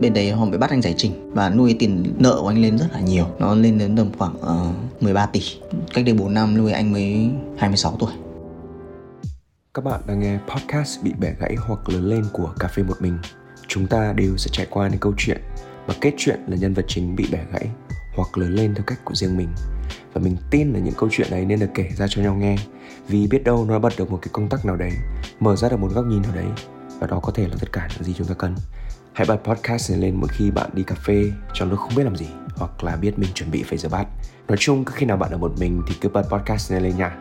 bên đấy họ phải bắt anh giải trình và nuôi tiền nợ của anh lên rất là nhiều. Nó lên đến tầm khoảng 13 tỷ. Cách đây 4 năm nuôi anh mới 26 tuổi. Các bạn đang nghe podcast Bị Bẻ Gãy hoặc Lớn Lên của Cà Phê Một Mình. Chúng ta đều sẽ trải qua những câu chuyện và kết chuyện là nhân vật chính bị bẻ gãy hoặc lớn lên theo cách của riêng mình. Và mình tin là những câu chuyện này nên được kể ra cho nhau nghe, vì biết đâu nó bật được một cái công tắc nào đấy, mở ra được một góc nhìn nào đấy, và đó có thể là tất cả những gì chúng ta cần. Hãy bật podcast này lên mỗi khi bạn đi cà phê trong lúc không biết làm gì, hoặc là biết mình chuẩn bị phải rửa bát. Nói chung cứ khi nào bạn ở một mình thì cứ bật podcast này lên nha.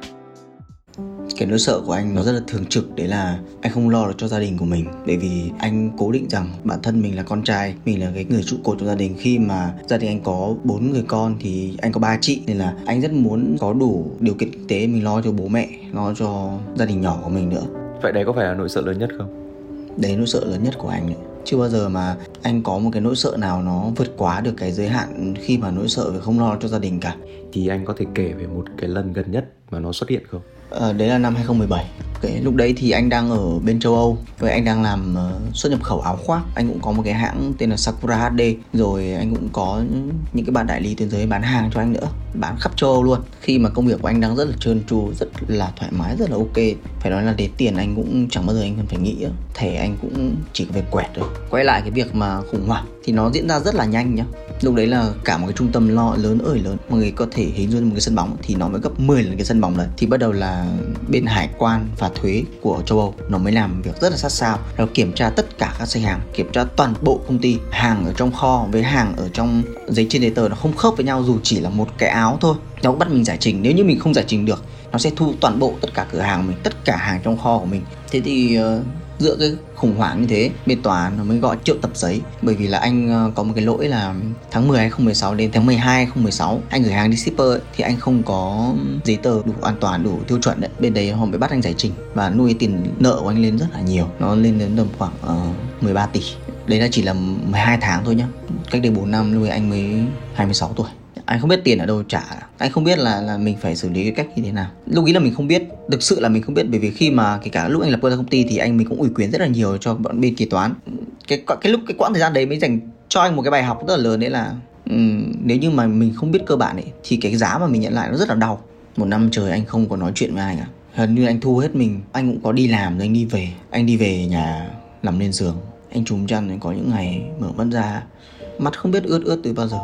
Cái nỗi sợ của anh nó rất là thường trực, đấy là anh không lo được cho gia đình của mình. Bởi vì anh cố định rằng bản thân mình là con trai, mình là cái người trụ cột trong gia đình. Khi mà gia đình anh có 4 người con thì anh có 3 chị, nên là anh rất muốn có đủ điều kiện kinh tế mình lo cho bố mẹ, lo cho gia đình nhỏ của mình nữa. Vậy đấy có phải là nỗi sợ lớn nhất không? Đấy nỗi sợ lớn nhất của anh đấy. Chưa bao giờ mà anh có một cái nỗi sợ nào nó vượt quá được cái giới hạn khi mà nỗi sợ về không lo cho gia đình cả. Thì anh có thể kể về một cái lần gần nhất mà nó xuất hiện không? Đấy là năm 2017. Cái lúc đấy thì anh đang ở bên châu Âu, với anh đang làm xuất nhập khẩu áo khoác. Anh cũng có một cái hãng tên là Sakura HD, rồi anh cũng có những cái bạn đại lý tuyến giới bán hàng cho anh nữa, bán khắp châu Âu luôn. Khi mà công việc của anh đang rất là trơn tru, rất là thoải mái, rất là ok. Phải nói là đến tiền anh cũng chẳng bao giờ anh cần phải nghĩ, thẻ anh cũng chỉ có về quẹt thôi. Quay lại cái việc mà khủng hoảng thì nó diễn ra rất là nhanh nhá. Lúc đấy là cả một cái trung tâm lo lớn ơi lớn, mọi người có thể hình dung một cái sân bóng thì nó mới gấp 10 lần cái sân bóng đấy. Thì bắt đầu là bên hải quan và thuế của châu Âu nó mới làm việc rất là sát sao, nó kiểm tra tất cả các xe hàng, kiểm tra toàn bộ công ty, hàng ở trong kho với hàng ở trong giấy trên giấy tờ nó không khớp với nhau dù chỉ là một cái áo thôi. Nó cũng bắt mình giải trình, nếu như mình không giải trình được nó sẽ thu toàn bộ tất cả cửa hàng mình, tất cả hàng trong kho của mình. Thế thì giữa cái khủng hoảng như thế, bên tòa án nó mới gọi triệu tập giấy. Bởi vì là anh có một cái lỗi là tháng 10 2016 đến tháng 12 2016 anh gửi hàng đi shipper ấy, thì anh không có giấy tờ đủ an toàn, đủ tiêu chuẩn đấy. Bên đấy họ mới bắt anh giải trình và nuôi tiền nợ của anh lên rất là nhiều. Nó lên đến tầm khoảng 13 tỷ. Đấy là chỉ là 12 tháng thôi nhá. Cách đây 4 năm nuôi anh mới 26 tuổi. Anh không biết tiền ở đâu trả, anh không biết là mình phải xử lý cái cách như thế nào. Lúc ý là mình không biết, thực sự là mình không biết, bởi vì khi mà kể cả lúc anh lập ra công ty thì mình cũng ủy quyền rất là nhiều cho bọn bên kế toán. Cái quãng thời gian đấy mới dành cho anh một cái bài học rất là lớn, đấy là nếu như mà mình không biết cơ bản ấy thì cái giá mà mình nhận lại nó rất là đau. Một năm trời anh không có nói chuyện với ai cả, gần như anh thu hết mình. Anh cũng có đi làm rồi anh đi về, nhà nằm lên giường, anh trùm chăn. Có những ngày mở mắt ra mắt không biết ướt từ bao giờ.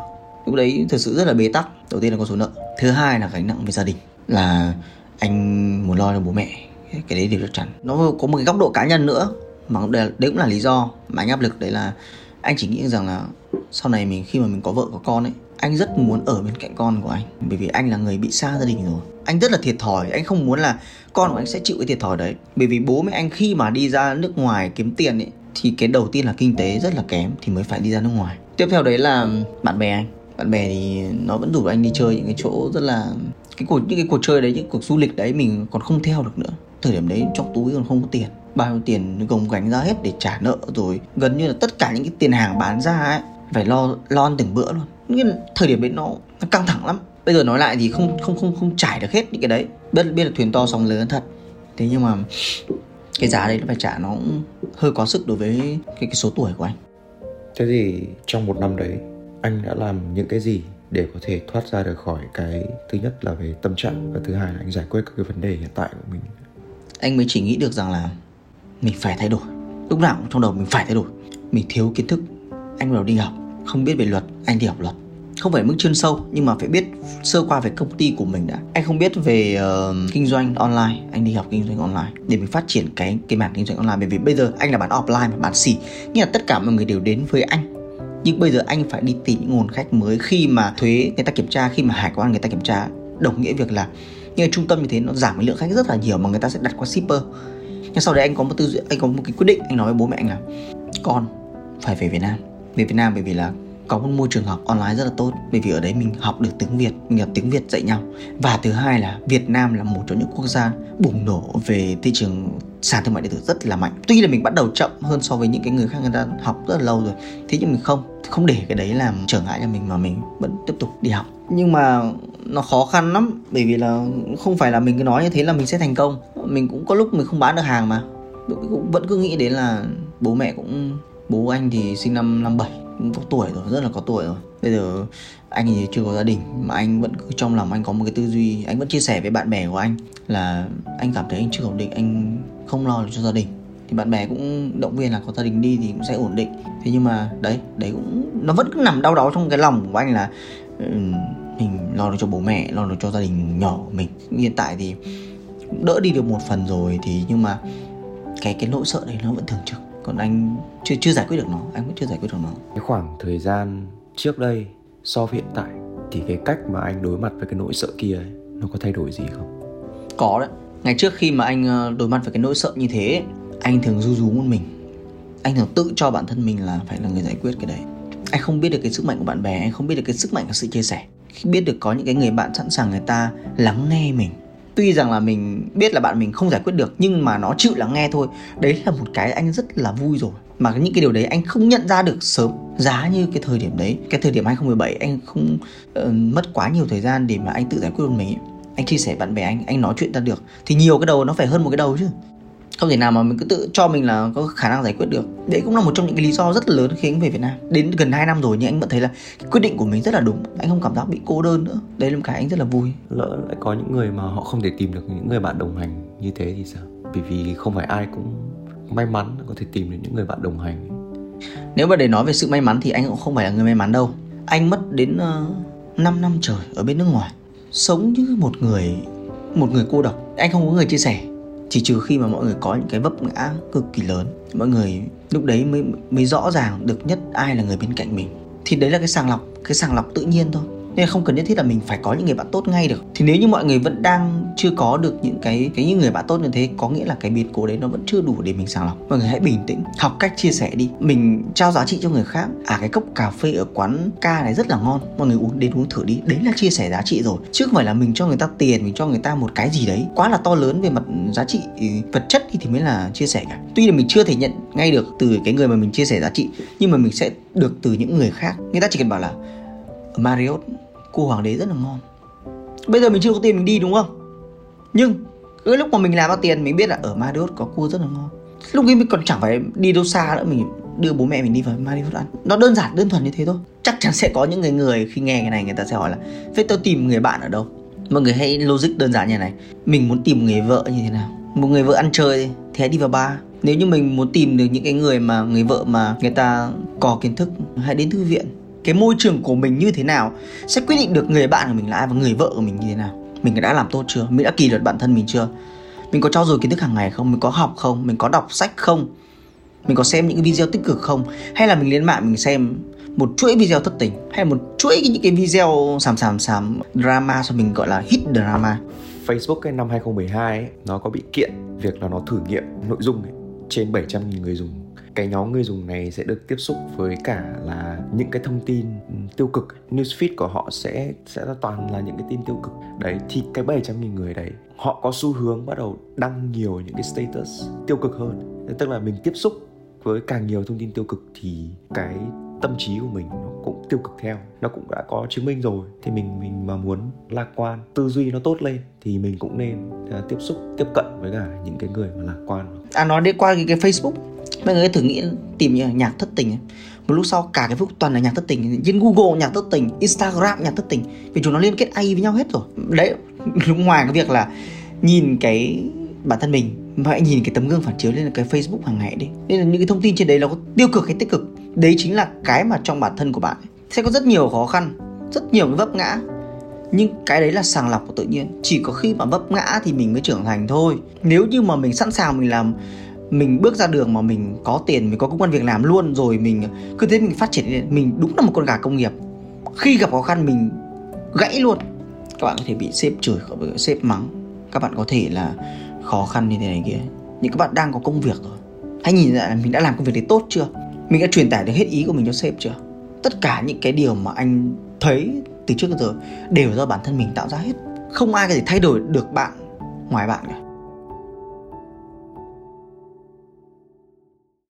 Lúc đấy thật sự rất là bế tắc. Đầu tiên là con số nợ, thứ hai là gánh nặng về gia đình, là anh muốn lo cho bố mẹ, cái đấy đều chắc chắn. Nó có một cái góc độ cá nhân nữa, mà đấy cũng là lý do mà anh áp lực. Đấy là anh chỉ nghĩ rằng là sau này mình khi mà mình có vợ có con ấy, anh rất muốn ở bên cạnh con của anh, bởi vì anh là người bị xa gia đình rồi. Anh rất là thiệt thòi, anh không muốn là con của anh sẽ chịu cái thiệt thòi đấy. Bởi vì bố mẹ anh khi mà đi ra nước ngoài kiếm tiền ấy, thì cái đầu tiên là kinh tế rất là kém thì mới phải đi ra nước ngoài. Tiếp theo đấy là bạn bè anh. Bạn bè thì nó vẫn rủ anh đi chơi những cái chỗ rất là những cái cuộc chơi đấy, những cuộc du lịch đấy mình còn không theo được nữa. Thời điểm đấy trong túi còn không có tiền, bao nhiêu tiền gồng gánh ra hết để trả nợ, rồi gần như là tất cả những cái tiền hàng bán ra ấy phải lo ăn từng bữa luôn. Nghĩa là thời điểm đấy nó căng thẳng lắm. Bây giờ nói lại thì không trải được hết những cái đấy. Biết là thuyền to sóng lớn thật. Thế nhưng mà cái giá đấy nó phải trả, nó cũng hơi quá sức đối với cái số tuổi của anh. Thế thì trong một năm đấy anh đã làm những cái gì để có thể thoát ra được khỏi cái thứ nhất là về tâm trạng, và thứ hai là anh giải quyết các cái vấn đề hiện tại của mình? Anh mới chỉ nghĩ được rằng là mình phải thay đổi. Lúc nào cũng trong đầu mình phải thay đổi. Mình thiếu kiến thức, anh bắt đầu đi học. Không biết về luật, anh đi học luật. Không phải mức chuyên sâu nhưng mà phải biết sơ qua về công ty của mình đã. Anh không biết về kinh doanh online, anh đi học kinh doanh online để mình phát triển cái mảng kinh doanh online. Bởi vì bây giờ anh là bán offline mà bán xỉ, nhưng là tất cả mọi người đều đến với anh. Nhưng bây giờ anh phải đi tìm những nguồn khách mới. Khi mà thuế người ta kiểm tra, khi mà hải quan người ta kiểm tra, đồng nghĩa việc là những trung tâm như thế nó giảm cái lượng khách rất là nhiều mà người ta sẽ đặt qua shipper. Nhưng sau đấy anh có một tư duy, anh có một cái quyết định, anh nói với bố mẹ anh là con phải về Việt Nam. Về Việt Nam bởi vì là có một môi trường học online rất là tốt, bởi vì ở đấy mình học được tiếng Việt, mình học tiếng Việt dạy nhau. Và thứ hai là Việt Nam là một trong những quốc gia bùng nổ về thị trường sàn thương mại điện tử rất là mạnh. Tuy là mình bắt đầu chậm hơn so với những cái người khác, người ta học rất là lâu rồi, thế nhưng mình không để cái đấy làm trở ngại cho mình mà mình vẫn tiếp tục đi học. Nhưng mà nó khó khăn lắm, bởi vì là không phải là mình cứ nói như thế là mình sẽ thành công. Mình cũng có lúc mình không bán được hàng mà cũng vẫn cứ nghĩ đến là bố mẹ cũng... Bố anh thì sinh năm 57, có tuổi rồi, rất là có tuổi rồi. Bây giờ anh thì chưa có gia đình mà anh vẫn cứ trong lòng anh có một cái tư duy, anh vẫn chia sẻ với bạn bè của anh là anh cảm thấy anh chưa ổn định, anh không lo được cho gia đình. Thì bạn bè cũng động viên là có gia đình đi thì cũng sẽ ổn định. Thế nhưng mà đấy cũng nó vẫn cứ nằm đau đáu trong cái lòng của anh là mình lo được cho bố mẹ, lo được cho gia đình nhỏ của mình. Hiện tại thì đỡ đi được một phần rồi thì nhưng mà cái nỗi sợ đấy nó vẫn thường trực. Còn anh chưa giải quyết được nó, anh vẫn chưa giải quyết được nó. Cái khoảng thời gian trước đây so với hiện tại thì cái cách mà anh đối mặt với cái nỗi sợ kia ấy, nó có thay đổi gì không? Có đấy. Ngày trước khi mà anh đối mặt với cái nỗi sợ như thế ấy, anh thường ru rú một mình. Anh thường tự cho bản thân mình là phải là người giải quyết cái đấy. Anh không biết được cái sức mạnh của bạn bè, anh không biết được cái sức mạnh của sự chia sẻ. Khi biết được có những cái người bạn sẵn sàng người ta lắng nghe mình. Tuy rằng là mình biết là bạn mình không giải quyết được nhưng mà nó chịu lắng nghe thôi. Đấy là một cái anh rất là vui rồi. Mà những cái điều đấy anh không nhận ra được sớm. Giá như cái thời điểm đấy, cái thời điểm 2017 anh không mất quá nhiều thời gian để mà anh tự giải quyết một mình ấy. Anh chia sẻ bạn bè anh nói chuyện ra được thì nhiều cái đầu nó phải hơn một cái đầu chứ. Không thể nào mà mình cứ tự cho mình là có khả năng giải quyết được. Đấy cũng là một trong những cái lý do rất là lớn khi anh về Việt Nam. Đến gần 2 năm rồi nhưng anh vẫn thấy là cái quyết định của mình rất là đúng. Anh không cảm giác bị cô đơn nữa. Đấy là một cái anh rất là vui. Lỡ lại có những người mà họ không thể tìm được những người bạn đồng hành như thế thì sao? Bởi vì không phải ai cũng may mắn có thể tìm được những người bạn đồng hành. Nếu mà để nói về sự may mắn thì anh cũng không phải là người may mắn đâu. Anh mất đến 5 năm trời ở bên nước ngoài. Sống như một người cô độc. Anh không có người chia sẻ. Chỉ trừ khi mà mọi người có những cái vấp ngã cực kỳ lớn, mọi người lúc đấy mới rõ ràng được nhất ai là người bên cạnh mình. Thì đấy là cái sàng lọc tự nhiên thôi. Nên không cần nhất thiết là mình phải có những người bạn tốt ngay được. Thì nếu như mọi người vẫn đang chưa có được những cái những người bạn tốt như thế, có nghĩa là cái biến cố đấy nó vẫn chưa đủ để mình sàng lọc. Mọi người hãy bình tĩnh, học cách chia sẻ đi. Mình trao giá trị cho người khác. Cái cốc cà phê ở quán ca này rất là ngon, mọi người uống đến uống thử đi. Đấy là chia sẻ giá trị rồi. Chứ không phải là mình cho người ta tiền, mình cho người ta một cái gì đấy quá là to lớn về mặt giá trị vật chất thì mới là chia sẻ cả. Tuy là mình chưa thể nhận ngay được từ cái người mà mình chia sẻ giá trị, nhưng mà mình sẽ được từ những người khác. Người ta chỉ cần bảo là Marriott cua hoàng đế rất là ngon. Bây giờ mình chưa có tiền mình đi đúng không? Nhưng cứ lúc mà mình làm ra tiền mình biết là ở Marriott có cua rất là ngon. Lúc ấy mình còn chẳng phải đi đâu xa nữa, mình đưa bố mẹ mình đi vào Marriott ăn. Nó đơn giản đơn thuần như thế thôi. Chắc chắn sẽ có những người khi nghe cái này người ta sẽ hỏi là vậy tôi tìm người bạn ở đâu? Mọi người hãy logic đơn giản như này. Mình muốn tìm một người vợ như thế nào? Một người vợ ăn chơi thì hãy đi vào bar. Nếu như mình muốn tìm được những cái người mà người vợ mà người ta có kiến thức, hãy đến thư viện. Cái môi trường của mình như thế nào sẽ quyết định được người bạn của mình là ai và người vợ của mình như thế nào. Mình đã làm tốt chưa? Mình đã kỷ luật bản thân mình chưa? Mình có trau dồi kiến thức hàng ngày không? Mình có học không? Mình có đọc sách không? Mình có xem những cái video tích cực không? Hay là mình lên mạng mình xem một chuỗi video thất tình, hay là một chuỗi những cái video xàm drama, xong mình gọi là hit drama. Facebook cái năm 2012 ấy, nó có bị kiện việc là nó thử nghiệm nội dung ấy, trên 700.000 người dùng. Cái nhóm người dùng này sẽ được tiếp xúc với cả là những cái thông tin tiêu cực. Newsfeed của họ sẽ toàn là những cái tin tiêu cực. Đấy, thì cái 700.000 người đấy, họ có xu hướng bắt đầu đăng nhiều những cái status tiêu cực hơn. Tức là mình tiếp xúc với càng nhiều thông tin tiêu cực thì cái tâm trí của mình nó cũng tiêu cực theo. Nó cũng đã có chứng minh rồi. Thì mình mà muốn lạc quan, tư duy nó tốt lên thì mình cũng nên tiếp xúc, tiếp cận với cả những cái người mà lạc quan. Nói đi qua cái Facebook, mọi người thử nghĩ tìm như nhạc thất tình ấy. Một lúc sau cả cái phút toàn là nhạc thất tình. Trên Google nhạc thất tình, Instagram nhạc thất tình. Vì chúng nó liên kết AI với nhau hết rồi. Đấy, ngoài cái việc là nhìn cái bản thân mình, mà hãy nhìn cái tấm gương phản chiếu lên là cái Facebook hàng ngày đi. Nên là những cái thông tin trên đấy nó có tiêu cực hay tích cực, đấy chính là cái mà trong bản thân của bạn ấy. Sẽ có rất nhiều khó khăn, rất nhiều cái vấp ngã. Nhưng cái đấy là sàng lọc của tự nhiên. Chỉ có khi mà vấp ngã thì mình mới trưởng thành thôi. Nếu như mà mình sẵn sàng mình làm, mình bước ra đường mà mình có tiền, mình có công ăn việc làm luôn rồi, mình cứ thế mình phát triển lên. Mình đúng là một con gà công nghiệp. Khi gặp khó khăn mình gãy luôn. Các bạn có thể bị sếp chửi, sếp mắng. Các bạn có thể là khó khăn như thế này kia. Nhưng các bạn đang có công việc rồi, hãy nhìn lại là mình đã làm công việc đấy tốt chưa? Mình đã truyền tải được hết ý của mình cho sếp chưa? Tất cả những cái điều mà anh thấy từ trước đến giờ đều do bản thân mình tạo ra hết. Không ai có thể thay đổi được bạn ngoài bạn cả.